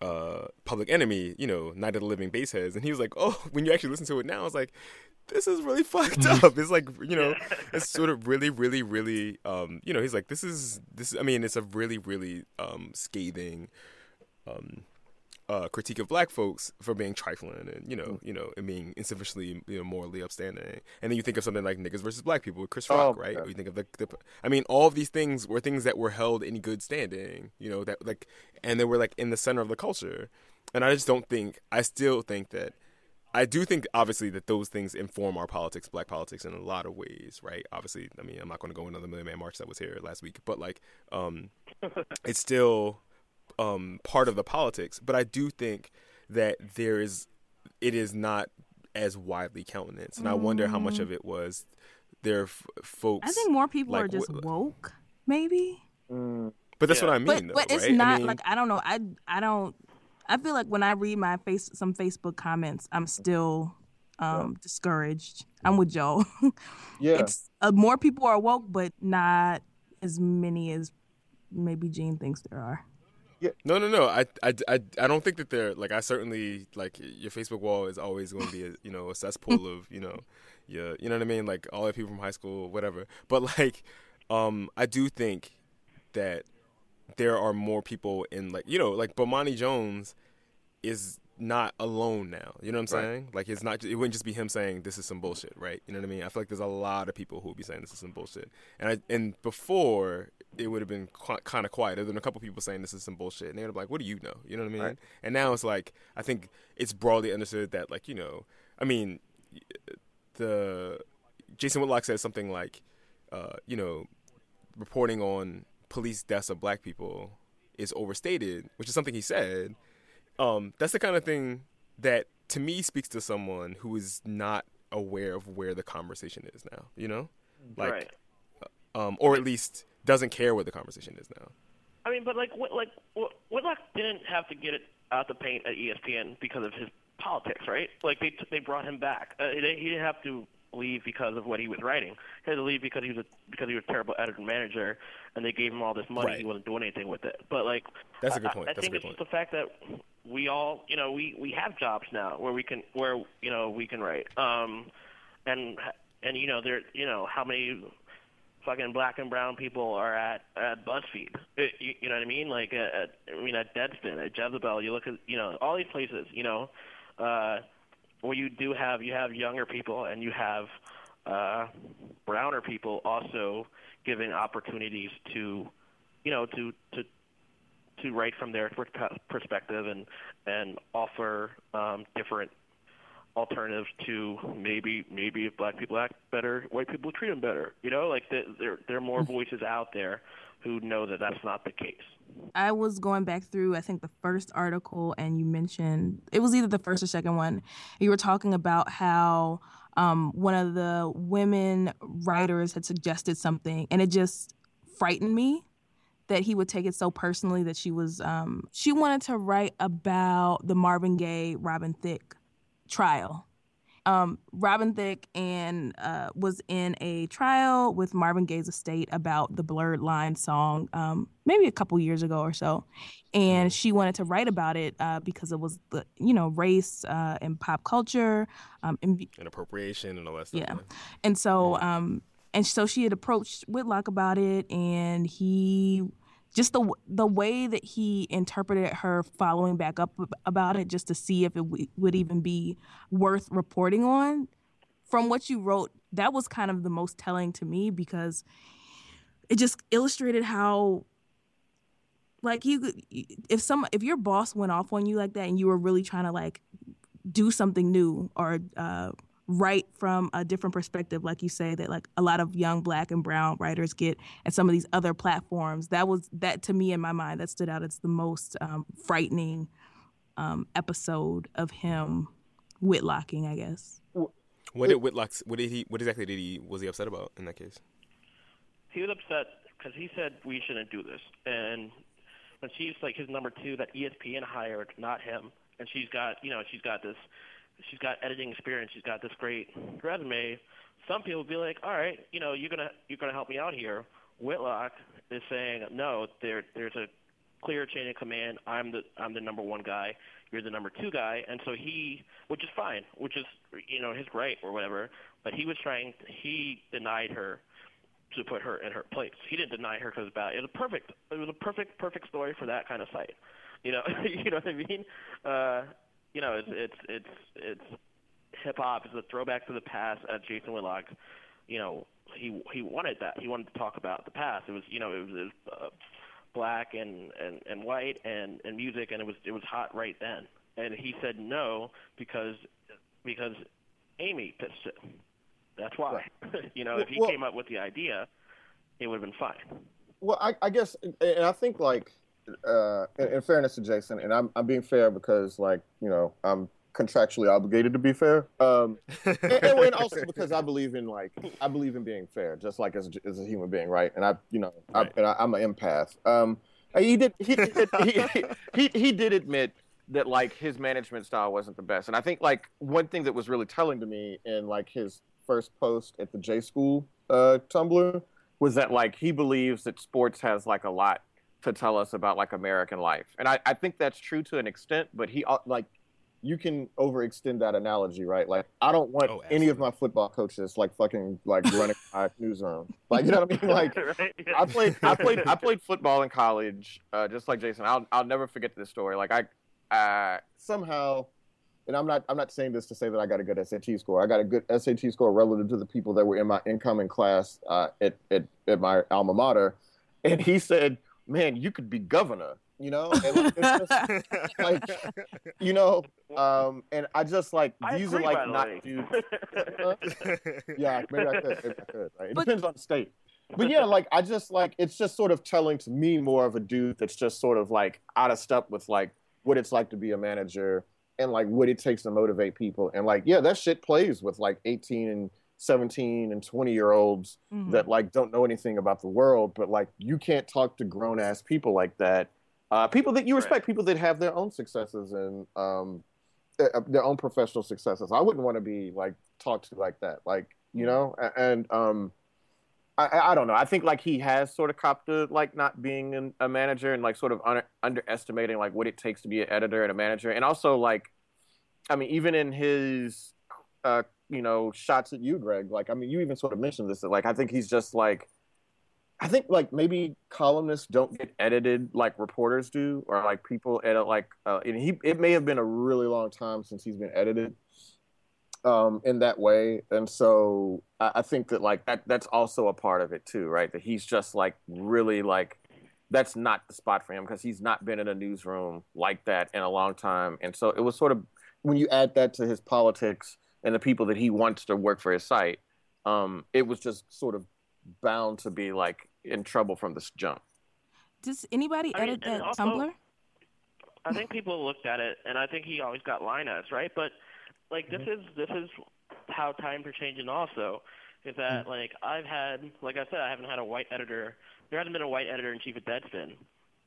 uh, Public Enemy, you know, Night of the Living Baseheads, and he was like, oh, when you actually listen to it now, I was like, this is really fucked up. It's like, you know, it's sort of really, really, really, um, you know, he's like, this is, this. I mean, it's a really, really um, scathing um, uh, critique of black folks for being trifling and, you know, you know, and being insufficiently, you know, morally upstanding. And then you think of something like Niggas versus Black People with Chris Rock, oh, right? Yeah. Or you think of the, the, I mean, all of these things were things that were held in good standing, you know, that, like, and they were, like, in the center of the culture. And I just don't think, I still think that, I do think, obviously, that those things inform our politics, black politics, in a lot of ways, right? Obviously, I mean, I'm not going to go into the Million Man March that was here last week, but, like, um, it's still um, part of the politics. But I do think that there is, it is not as widely countenanced. And mm. I wonder how much of it was their f- folks. I think more people, like, are just w- woke, maybe. Mm. But that's yeah. what I mean, but, though, But it's right? not, I mean, like, I don't know, I, I don't. I feel like when I read my face, some Facebook comments, I'm still um, yeah. discouraged. I'm with Joel. yeah, it's uh, more people are woke, but not as many as maybe Gene thinks there are. Yeah, no, no, no. I, I, I, I don't think that they're, like, I certainly, like, your Facebook wall is always going to be a, you know, a cesspool of, you know, yeah, you know what I mean, like, all the people from high school, whatever. But, like, um, I do think that there are more people in, like, you know, like, Bomani Jones is not alone now. You know what I'm right. saying? Like, it's not, it wouldn't just be him saying this is some bullshit, right? You know what I mean? I feel like there's a lot of people who would be saying this is some bullshit. And I, and before, it would have been qu- kind of quiet. There have been a couple people saying this is some bullshit. And they would have been like, what do you know? You know what I mean? Right. And now it's like, I think it's broadly understood that, like, you know, I mean, the, Jason Whitlock says something like, uh, you know, reporting on police deaths of black people is overstated, which is something he said. Um, that's the kind of thing that, to me, speaks to someone who is not aware of where the conversation is now, you know? Like, right. um, or at least doesn't care where the conversation is now. I mean, but, like, what, like, Whitlock didn't have to get it out the paint at E S P N because of his politics, right? Like, they t- they brought him back. Uh, he didn't have to leave because of what he was writing. He had to leave because he was a, because he was a terrible editor and manager, and they gave him all this money. Right. He wasn't doing anything with it. But, like, that's a good point. I, I that's think a good it's point. Just the fact that we all, you know, we, we have jobs now where we can, where, you know, we can write. Um, and, and you know, there, you know, how many fucking black and brown people are at, at BuzzFeed. It, you, you know what I mean? Like, at, I mean, at Deadspin, at Jezebel, you look at, you know, all these places, you know, uh, where you do have, you have younger people and you have uh, browner people also giving opportunities to, you know, to, to, to write from their perspective and, and offer um, different alternatives to maybe maybe if black people act better, white people treat them better. You know, like the, there there are more voices out there who know that that's not the case. I was going back through, I think, the first article, and you mentioned, it was either the first or second one, you were talking about how um, one of the women writers had suggested something, and it just frightened me that he would take it so personally that she was, um, she wanted to write about the Marvin Gaye, Robin Thicke trial. Um, Robin Thicke and uh, was in a trial with Marvin Gaye's estate about the Blurred Lines song, um, maybe a couple years ago or so, and she wanted to write about it uh, because it was the, you know, race uh, and pop culture, um, and, and appropriation and all that stuff. Yeah, like. and so um, and so she had approached Whitlock about it, and he. Just the the way that he interpreted her following back up about it, just to see if it w- would even be worth reporting on. From what you wrote, that was kind of the most telling to me, because it just illustrated how, like, you if some if your boss went off on you like that and you were really trying to, like, do something new or uh, write from a different perspective, like you say, that, like, a lot of young black and brown writers get at some of these other platforms. That was, that to me in my mind, that stood out as the most um, frightening um, episode of him Whitlocking, I guess. What did Whitlock, what did he, what exactly did he, was he upset about in that case? He was upset because he said, we shouldn't do this. And when she's, like, his number two that E S P N hired, not him, and she's got, you know, she's got this, she's got editing experience. She's got this great resume. Some people be like, "All right, you know, you're gonna you're gonna help me out here." Whitlock is saying, "No, there there's a clear chain of command. I'm the I'm the number one guy. You're the number two guy." And so he, which is fine, which is, you know, his right or whatever. But he was trying. He denied her to put her in her place. He didn't deny her because it was a perfect. It was a perfect perfect story for that kind of site. You know, you know what I mean? Uh, You know, it's it's it's, it's hip hop. It's a throwback to the past. At Jason Whitlock, you know, he he wanted that. He wanted to talk about the past. It was, you know, it was, it was uh, black and, and, and white and, and music, and it was it was hot right then. And he said no because because Amy pitched it. That's why. Right. You know, well, if he well, came up with the idea, it would have been fine. Well, I, I guess, and I think, like. Uh, in, in fairness to Jason, and I'm I'm being fair because, like, you know, I'm contractually obligated to be fair, um, and, and, and also because I believe in like I believe in being fair, just like as, as a human being, right? And I, you know, I, right. and I, I'm an empath. Um, he did he did, he, he he did admit that, like, his management style wasn't the best, and I think, like, one thing that was really telling to me in, like, his first post at the J School uh, Tumblr was that, like, he believes that sports has, like, a lot to tell us about, like, American life. And I, I think that's true to an extent, but he, like, you can overextend that analogy, right? Like, I don't want oh, any of my football coaches, like, fucking, like, running my newsroom. Like, you know what I mean? Like, right? Yeah. I played, I played, I played football in college, uh, just like Jason. I'll, I'll never forget this story. Like, I, uh, somehow, and I'm not, I'm not saying this to say that I got a good S A T score. I got a good S A T score relative to the people that were in my incoming class, uh, at, at, at my alma mater. And he said, man, you could be governor, you know? And, like, it's just, like, you know, um, and I just, like, these are, like, not dudes. Uh, yeah, maybe I could, maybe I could. Right? It but, depends on the state. But, yeah, like, I just, like, it's just sort of telling to me more of a dude that's just sort of, like, out of step with, like, what it's like to be a manager and, like, what it takes to motivate people. And, like, yeah, that shit plays with, like, eighteen and seventeen and twenty-year-olds mm-hmm. that, like, don't know anything about the world, but, like, you can't talk to grown-ass people like that Uh, people that you respect, right. people that have their own successes and um, their own professional successes. I wouldn't want to be like talked to like that, like, you know. And um, I, I don't know. I think like he has sort of copped to like not being an, a manager and like sort of un- underestimating like what it takes to be an editor and a manager. And also like, I mean, even in his, uh, you know, shots at you, Greg. Like, I mean, you even sort of mentioned this. That, like, I think he's just like. I think, like, maybe columnists don't get edited like reporters do, or, like, people edit, like, uh, and he, it may have been a really long time since he's been edited um, in that way. And so I, I think that, like, that that's also a part of it, too, right? That he's just, like, really, like, that's not the spot for him because he's not been in a newsroom like that in a long time. And so it was sort of, when you add that to his politics and the people that he wants to work for his site, um, it was just sort of bound to be, like, in trouble from this jump. Does anybody I edit mean, that also, Tumblr? I think people looked at it, and I think he always got line us, right? But like mm-hmm. this is this is how times are changing. Also, is that mm-hmm. like I've had, like I said, I haven't had a white editor. There hasn't been a white editor in chief at Deadspin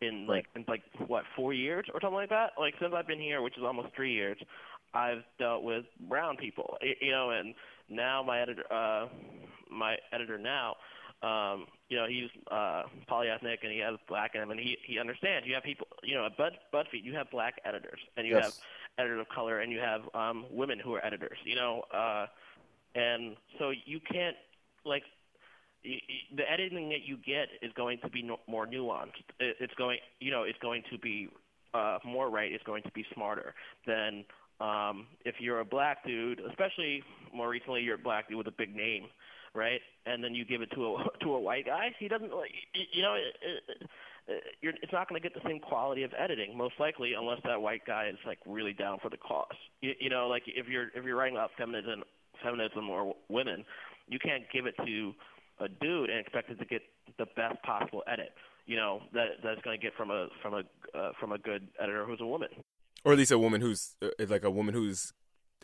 in like in like what four years or something like that. Like since I've been here, which is almost three years, I've dealt with brown people, you know. And now my editor, uh, my editor now. Um, you know, he's uh, polyethnic and he has black in him, and he he understands. You have people, you know, at Bud, BuzzFeed, you have black editors, and you yes. have editors of color, and you have um, women who are editors, you know. Uh, and so you can't, like, y- y- the editing that you get is going to be no- more nuanced. It, it's going, you know, it's going to be uh, more right. It's going to be smarter than um, if you're a black dude, especially more recently you're a black dude with a big name. Right, and then you give it to a to a white guy. He doesn't, like, you know, it, it, it, you're, it's not going to get the same quality of editing, most likely, unless that white guy is like really down for the cause. You, you know, like if you're if you're writing about feminism, feminism or women, you can't give it to a dude and expect it to get the best possible edit. You know, that that's going to get from a from a uh, from a good editor who's a woman, or at least a woman who's uh, like a woman who's.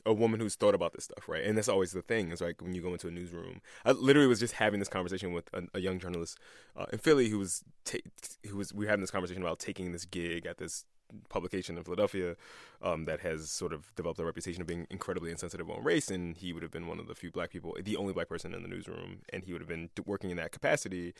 a woman who's thought about this stuff, right? And that's always the thing. It's like when you go into a newsroom. I literally was just having this conversation with a, a young journalist uh, in Philly who was ta- who was we were having this conversation about taking this gig at this publication in Philadelphia um, that has sort of developed a reputation of being incredibly insensitive on race, and he would have been one of the few black people, the only black person in the newsroom, and he would have been working in that capacity.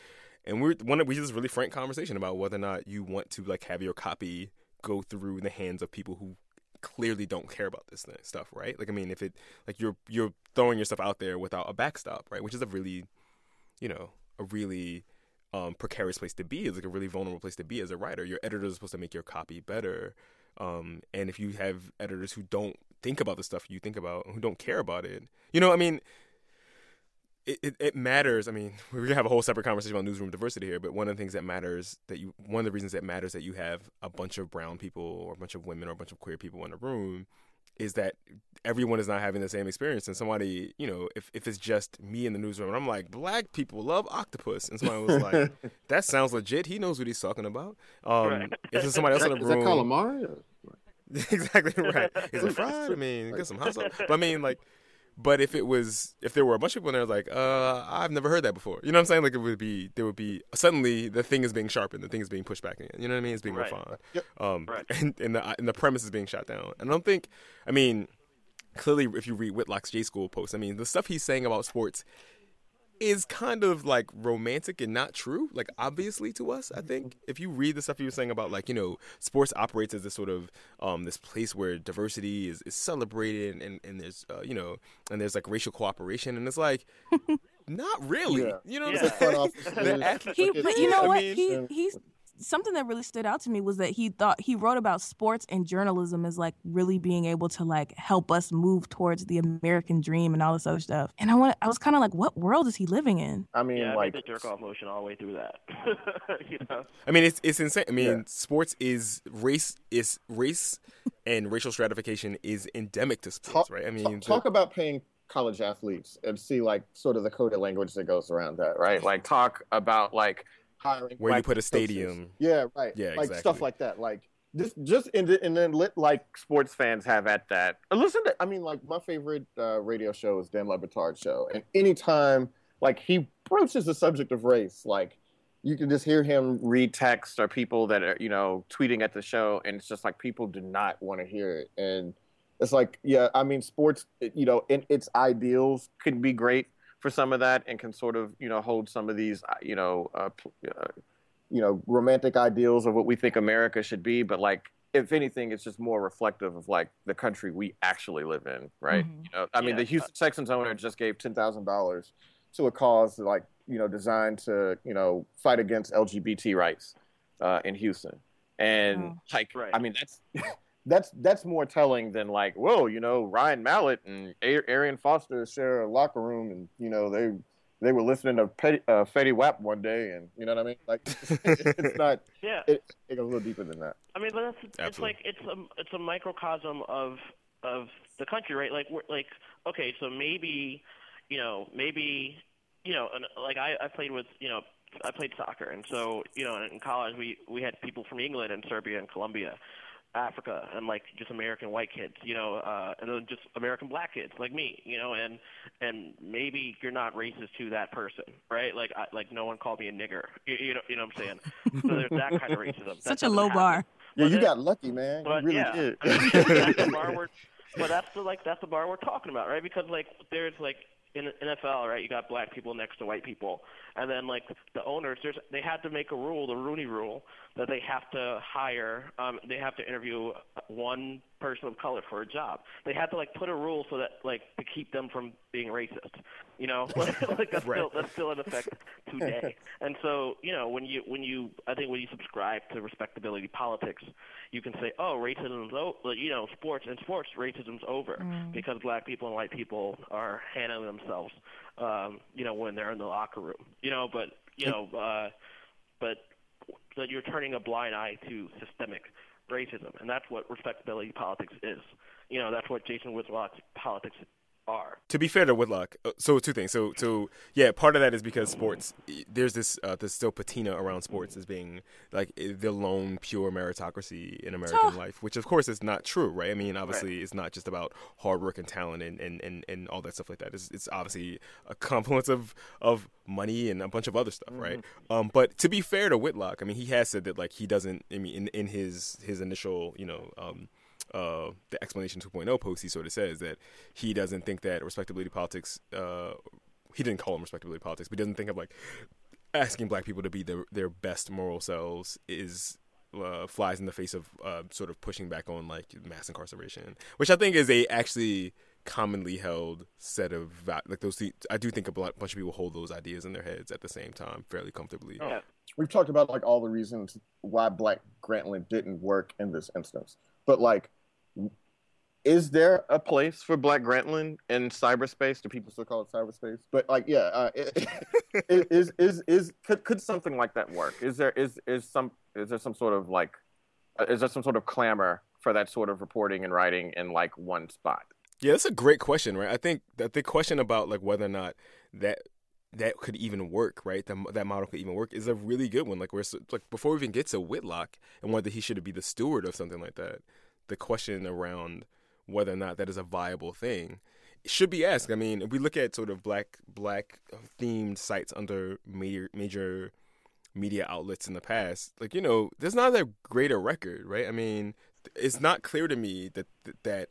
And we one we had this really frank conversation about whether or not you want to like have your copy go through the hands of people who clearly don't care about this thing, stuff, right? Like, I mean, if it, like, you're you're throwing yourself out there without a backstop, right? Which is a really, you know, a really um, precarious place to be. It's like a really vulnerable place to be as a writer. Your editors are supposed to make your copy better. Um, and if you have editors who don't think about the stuff you think about, who don't care about it, you know, I mean, it, it, it matters. I mean, we're going to have a whole separate conversation about newsroom diversity here, but one of the things that matters that you, one of the reasons that matters that you have a bunch of brown people or a bunch of women or a bunch of queer people in a room is that everyone is not having the same experience. And somebody, you know, if, if it's just me in the newsroom and I'm like, black people love octopus. And somebody was like, that sounds legit. He knows what he's talking about. Um, right. If there's somebody else in the room. Is that calamari? Exactly right. Is it fried? I mean, get some hot sauce. But I mean, like, But if it was, if there were a bunch of people in there, like, uh, I've never heard that before. You know what I'm saying? Like, it would be, there would be, suddenly the thing is being sharpened, the thing is being pushed back again. You know what I mean? It's being right. refined. Yep. Um, right. and, and, the, and the premise is being shot down. And I don't think, I mean, clearly if you read Whitlock's J School post, I mean, the stuff he's saying about sports is kind of like romantic and not true, like obviously to us, I think. If you read the stuff you were saying about like, you know, sports operates as this sort of um, this place where diversity is, is celebrated and, and there's, uh, you know, and there's like racial cooperation and it's like, not really. Yeah. You know what yeah. I'm saying? he, but you know what? He, he's, something that really stood out to me was that he thought he wrote about sports and journalism as like really being able to like help us move towards the American dream and all this other stuff. And I want I was kind of like, what world is he living in? I mean, yeah, like I made the jerk off motion all the way through that. You know? I mean, it's it's insane. I mean, yeah. sports is race is race and racial stratification is endemic to sports, talk, right? I mean, talk, the, talk about paying college athletes and see like sort of the coded language that goes around that, right? Like talk about like. Hiring where you put a stadium coaches. yeah right yeah like exactly. Stuff like that, like this just and, and then let like sports fans have at that. Listen to, I mean, like my favorite uh radio show is Dan Le Batard's show, and anytime like he broaches the subject of race, like you can just hear him read text or people that are, you know, tweeting at the show, and it's just like people do not want to hear it. And it's like, yeah, I mean, sports, you know, in its ideals could be great for some of that and can sort of, you know, hold some of these, you know, uh, uh, you know, romantic ideals of what we think America should be. But like, if anything, it's just more reflective of like the country we actually live in, right? Mm-hmm. You know, I mean, yeah. the Houston Texans owner just gave ten thousand dollars to a cause like, you know, designed to, you know, fight against L G B T rights uh, in Houston. And wow. like, right. I mean, that's, that's, that's more telling than like, whoa, you know, Ryan Mallett and a- Arian Foster share a locker room and, you know, they, they were listening to Petty, uh, Fetty Wap one day and, you know what I mean? Like, it's not, yeah. it, it goes a little deeper than that. I mean, but that's, it's like, it's a, it's a microcosm of, of the country, right? Like, we're, like, okay, so maybe, you know, maybe, you know, like I, I played with, you know, I played soccer. And so, you know, in college, we, we had people from England and Serbia and Colombia, Africa, and like just American white kids, you know, uh, and then just American black kids like me, you know, and, and maybe you're not racist to that person, right? Like, I, like no one called me a nigger, you, you know, you know what I'm saying? So there's that kind of racism. Such a low happen. Bar. Yeah, but you it, got lucky, man. You really yeah, did. I mean, that's the bar we're, but that's the, like, that's the bar we're talking about, right? Because like, there's like, in N F L, right, you got black people next to white people. And then, like, the owners, there's, they had to make a rule, the Rooney Rule, that they have to hire, um, they have to interview one person of color for a job. They had to, like, put a rule so that, like, to keep them from being racist. You know? Like, that's, right. still, that's still in effect today. And so, you know, when you, when you, I think when you subscribe to respectability politics, you can say, oh, racism's over, you know, sports, in sports, racism's over mm. because black people and white people are handling themselves, um, you know, when they're in the locker room. You know, but, you know, uh, but that you're turning a blind eye to systemic racism, and that's what respectability politics is. You know, that's what Jason Whitlock's politics are. To be fair to Whitlock, so two things. So, so yeah, part of that is because sports, there's this uh, there's still patina around sports as being like the lone pure meritocracy in American oh. life, which of course is not true, right? I mean, obviously right. it's not just about hard work and talent and, and, and, and all that stuff like that. It's, it's obviously a confluence of, of money and a bunch of other stuff, mm-hmm. right? Um, but to be fair to Whitlock, I mean, he has said that like he doesn't, I mean, in, in his, his initial, you know, um, Uh, the Explanation two point oh post, he sort of says that he doesn't think that respectability politics, uh, he didn't call them respectability politics, but he doesn't think of like asking black people to be their, their best moral selves is uh, flies in the face of uh, sort of pushing back on like mass incarceration, which I think is a actually commonly held set of like those. I do think a bunch of people hold those ideas in their heads at the same time fairly comfortably. Oh. We've talked about like all the reasons why Black Grantland didn't work in this instance, but like, is there a place for Black Grantland in cyberspace? Do people still call it cyberspace? But like, yeah, uh, it, it, is is is could, could something like that work? Is there is is some is there some sort of like, uh, is there some sort of clamor for that sort of reporting and writing in like one spot? Yeah, that's a great question, right? I think that the question about like whether or not that that could even work, right? That that model could even work is a really good one. Like we're like before we even get to Whitlock and whether he should be the steward of something like that, the question around whether or not that is a viable thing should be asked. I mean, if we look at sort of black black themed sites under major major media outlets in the past, like, you know, there's not that great a record, right? I mean, it's not clear to me that that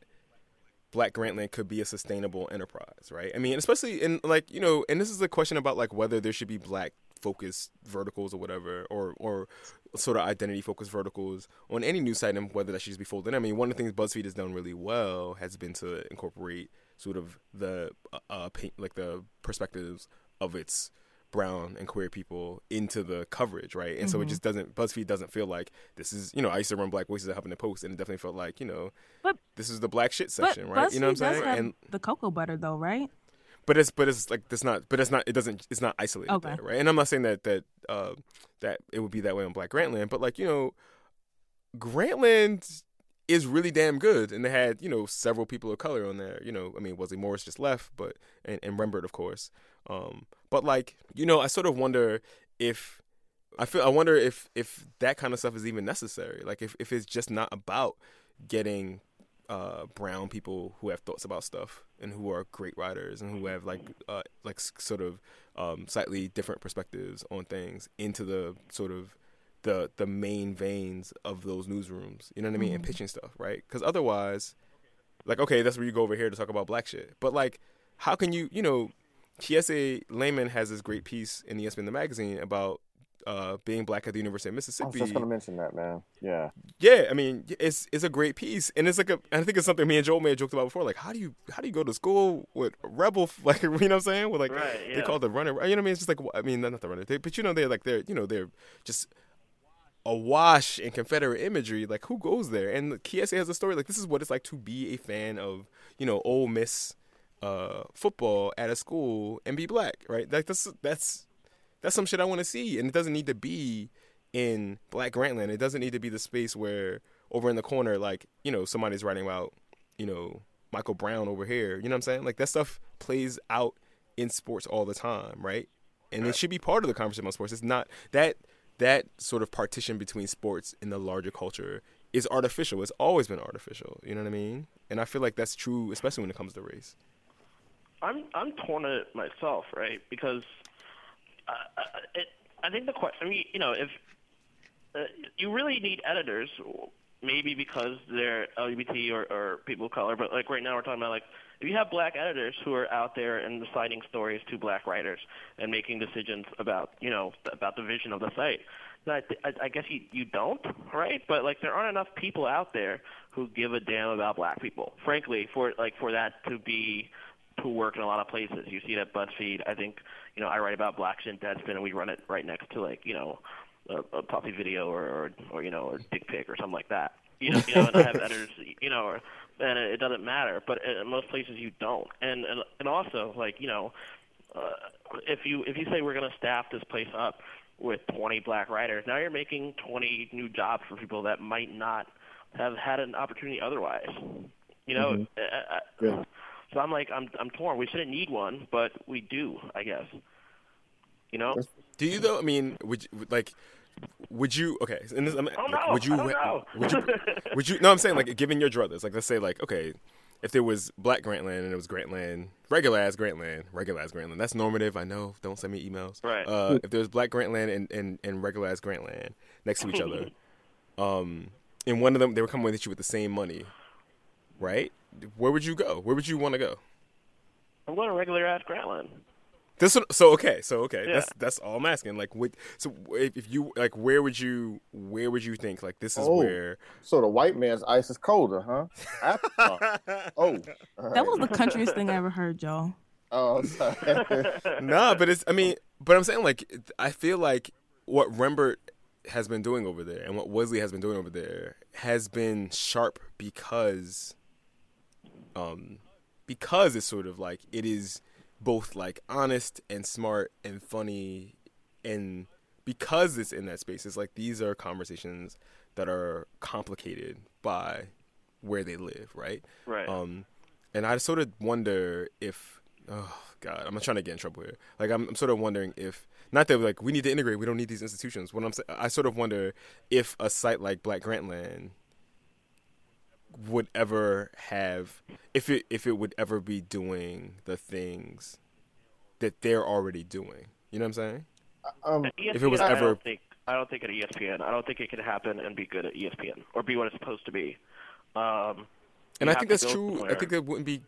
Black Grantland could be a sustainable enterprise, right? I mean, especially in like, you know, and this is a question about like whether there should be black focused verticals or whatever, or or sort of identity-focused verticals on any news site and whether that should just be folded in. I mean, one of the things BuzzFeed has done really well has been to incorporate sort of the uh, paint, like the perspectives of its brown and queer people into the coverage, right? And mm-hmm. so it just doesn't, BuzzFeed doesn't feel like this is, you know, I used to run Black Voices at Huffington Post and it definitely felt like, you know, but, this is the black shit section, right? BuzzFeed you know what I'm saying? And the cocoa butter though, right? But it's but it's like that's not but it's not it doesn't it's not isolated okay. there, right? And I'm not saying that that uh, that it would be that way on Black Grantland, but like, you know, Grantland is really damn good, and they had, you know, several people of color on there. You know, I mean, Wesley Morris just left, but and, and Rembert, of course. Um, but like, you know, I sort of wonder if I feel I wonder if if that kind of stuff is even necessary. Like if if it's just not about getting uh, brown people who have thoughts about stuff and who are great writers and who have like uh, like sort of um, slightly different perspectives on things into the sort of the the main veins of those newsrooms. You know what I mean? Mm-hmm. And pitching stuff, right? Because otherwise, like, okay, that's where you go over here to talk about black shit. But like, how can you, you know, T S A Lehman has this great piece in the Deadspin the magazine about Uh, being black at the University of Mississippi. I was just going to mention that, man. Yeah. Yeah, I mean, it's it's a great piece, and it's like a, I think it's something me and Joel may have joked about before. Like, how do you how do you go to school with rebel, like, you know what I'm saying? With like right, yeah. They call the runner. You know what I mean? It's just like, I mean, not the runner, they, but you know, they're like they're you know they're just awash in Confederate imagery. Like, who goes there? And T S A has a story. Like, this is what it's like to be a fan of you know Ole Miss uh, football at a school and be black, right? Like that's that's. That's some shit I want to see, and it doesn't need to be in Black Grantland. It doesn't need to be the space where over in the corner, like, you know, somebody's writing about, you know, Michael Brown over here. You know what I'm saying? Like, that stuff plays out in sports all the time, right? And it should be part of the conversation about sports. It's not that that sort of partition between sports and the larger culture is artificial. It's always been artificial. You know what I mean? And I feel like that's true, especially when it comes to race. I'm I'm torn on it myself, right? Because Uh, it, I think the question, I mean, you know, if uh, you really need editors, maybe because they're L G B T or, or people of color, but like right now we're talking about like if you have black editors who are out there and citing stories to black writers and making decisions about, you know, about the vision of the site, I, I, I guess you, you don't, right? But like there aren't enough people out there who give a damn about black people, frankly, for like for that to be who work in a lot of places. You see that BuzzFeed, I think, you know, I write about black shit in Deadspin, and we run it right next to, like, you know, a, a puppy video or, or, or, you know, or dick pic or something like that. You know, you know and I have editors, you know, or, and it doesn't matter. But in most places you don't. And and, and also, like, you know, uh, if you if you say we're going to staff this place up with twenty black writers, now you're making twenty new jobs for people that might not have had an opportunity otherwise. You know? Mm-hmm. I, I, yeah. So I'm like, I'm I'm torn. We shouldn't need one, but we do, I guess. You know? Do you, though? I mean, would you, like, would you, okay. And this, I'm, oh, no, would you, I don't know. Would you, would you, no, I'm saying, like, given your druthers, like, let's say, like, okay, if there was black Grantland and it was Grantland, regular-ass Grantland, regular-ass Grantland, that's normative, I know, don't send me emails. Right. Uh, if there was black Grantland and, and, and regular-ass Grantland next to each other, um, and one of them, they were coming at you with the same money, right? Where would you go? Where would you want to go? I'm going to regular ass Grantland. This one, so okay, so okay, yeah. that's that's all I'm asking. Like, what? So if, if you like, where would you? Where would you think? Like, this is oh, where. So the white man's ice is colder, huh? Africa. Oh, right. That was the countryest thing I ever heard, y'all. Oh, I'm sorry. Nah, but it's. I mean, but I'm saying like, I feel like what Rembert has been doing over there and what Wesley has been doing over there has been sharp because. Um, because it's sort of like it is both like honest and smart and funny, and because it's in that space, it's like these are conversations that are complicated by where they live, right? Right. Um, and I sort of wonder if, oh God, I'm not trying to get in trouble here. Like I'm, I'm sort of wondering if not that like we need to integrate, we don't need these institutions. What I'm, I sort of wonder if a site like Black Grantland would ever have if it if it would ever be doing the things that they're already doing. You know what I'm saying? Um, E S P N, if it was ever, I don't think, I don't think at E S P N. I don't think it can happen and be good at E S P N or be what it's supposed to be. Um, and I think that's true. Somewhere. I think that wouldn't be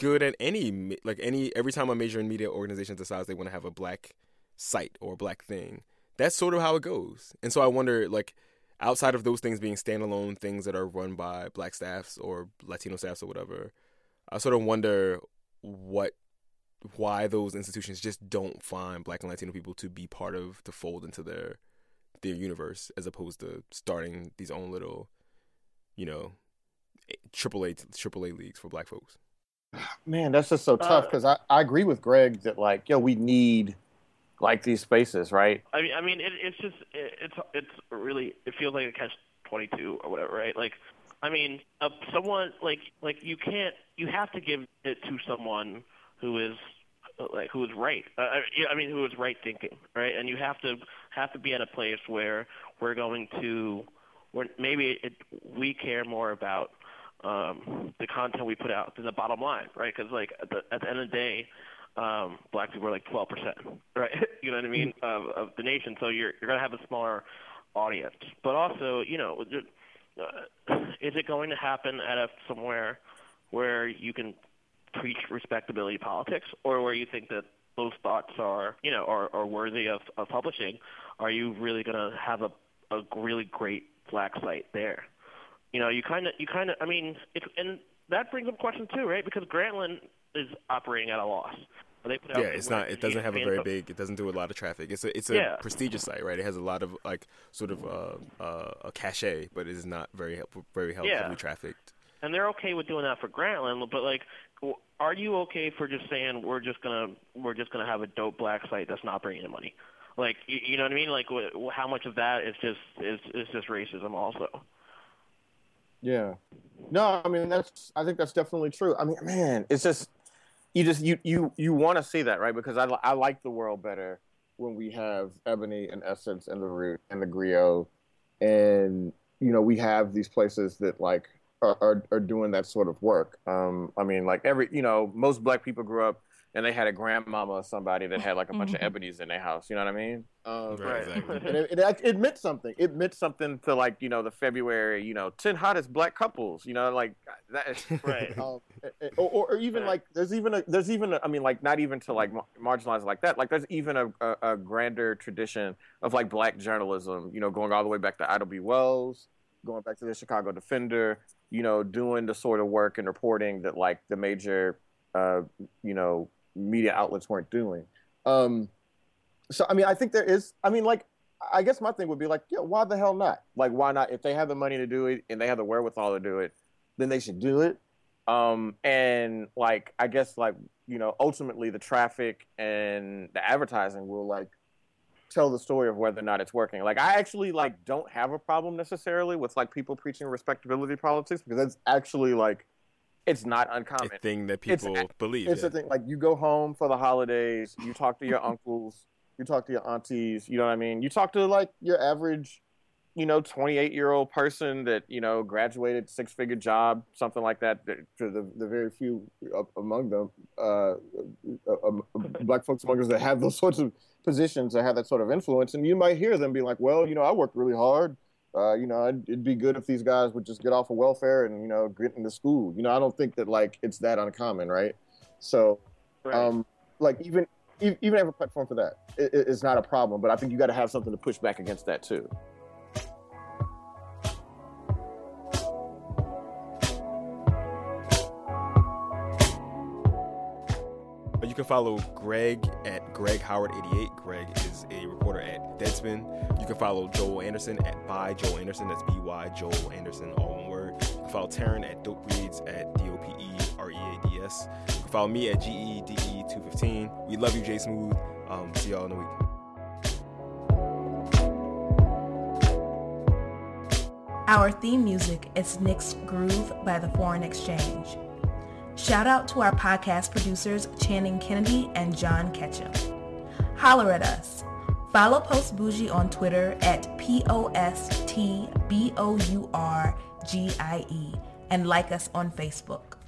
good at any like any every time a major media organization decides they want to have a black site or a black thing. That's sort of how it goes. And so I wonder like. Outside of those things being standalone things that are run by black staffs or Latino staffs or whatever, I sort of wonder what, why those institutions just don't find black and Latino people to be part of, to fold into their their universe, as opposed to starting these own little, you know, triple A triple A leagues for black folks. Man, that's just so tough because uh, I, I agree with Greg that like, yo, we need. Like these spaces, right? I mean, I mean, it, it's just it, it's it's really it feels like a catch twenty-two or whatever, right? Like, I mean, uh, someone like like you can't you have to give it to someone who is like who is right. Uh, I, I mean, who is right thinking, right? And you have to have to be at a place where we're going to where maybe it, we care more about um, the content we put out than the bottom line, right? Because, like, at the, at the end of the day, um, black people are, like, twelve percent, right? You know what I mean, of, of the nation. So you're you're going to have a smaller audience. But also, you know, uh, is it going to happen at a somewhere where you can preach respectability politics, or where you think that those thoughts are, you know, are, are worthy of, of publishing? Are you really going to have a, a really great black site there? You know, you kind of, you kind of, I mean, it, and that brings up questions too, right? Because Grantland is operating at a loss. They put out yeah, it's not, it doesn't have a very big, it doesn't do a lot of traffic. It's a, it's a yeah. prestigious site, right? It has a lot of, like, sort of uh, uh, a cachet, but it is not very, help, very heavily yeah. trafficked. And they're okay with doing that for Grantland, but, like, are you okay for just saying we're just gonna we're just gonna have a dope black site that's not bringing in money? Like, you, you know what I mean? Like, wh- how much of that is just is is just racism also? Yeah. No, I mean that's I think that's definitely true. I mean, man, it's just you just you you, you want to see that, right? Because I I like the world better when we have Ebony and Essence and the Root and the Griot, and you know we have these places that like. Are, are doing that sort of work. Um, I mean, like every, you know, most black people grew up and they had a grandmama or somebody that had like a bunch of ebonies in their house. You know what I mean? Um, right. Exactly. And it, it, it meant something. It meant something to like, you know, the February, you know, ten hottest black couples, you know, like that. Right. Um, or, or even like, there's even a, there's even, a, I mean, like not even to like marginalize like that. Like there's even a, a, a grander tradition of like black journalism, you know, going all the way back to Ida B. Wells, going back to the Chicago Defender, you know, doing the sort of work and reporting that, like, the major, uh, you know, media outlets weren't doing. Um, so, I mean, I think there is, I mean, like, I guess my thing would be, like, yeah, why the hell not? Like, why not? If they have the money to do it and they have the wherewithal to do it, then they should do it. Um, and, like, I guess, like, you know, ultimately the traffic and the advertising will, like, tell the story of whether or not it's working. Like, I actually, like, don't have a problem necessarily with, like, people preaching respectability politics because that's actually, like, it's not uncommon. A thing that people it's, believe. It's yeah. a thing. Like, you go home for the holidays, you talk to your uncles, you talk to your aunties, you know what I mean? You talk to, like, your average, you know, twenty-eight-year-old person that, you know, graduated six-figure job, something like that, to the, the very few among them, uh, black folks among us that have those sorts of positions that have that sort of influence, and you might hear them be like, well, you know, I worked really hard. Uh, you know, it'd, it'd be good if these guys would just get off of welfare and, you know, get into school. You know, I don't think that, like, it's that uncommon, right? So, right. Um, like, even even have a platform for that. It, it's not a problem, but I think you got to have something to push back against that, too. You can follow Greg at Greg Howard eighty-eight. Greg is a reporter at Deadspin. You can follow Joel Anderson at By Joel Anderson. That's B Y Joel Anderson, all one word. You can follow Taryn at Dope Reads at D O P E R E A D S. You can follow me at G E D E two fifteen. We love you, Jay Smooth. Um, see y'all in a week. Our theme music is Nick's Groove by The Foreign Exchange. Shout out to our podcast producers, Channing Kennedy and John Ketchum. Holler at us. Follow Post Bougie on Twitter at P O S T B O U R G I E and like us on Facebook.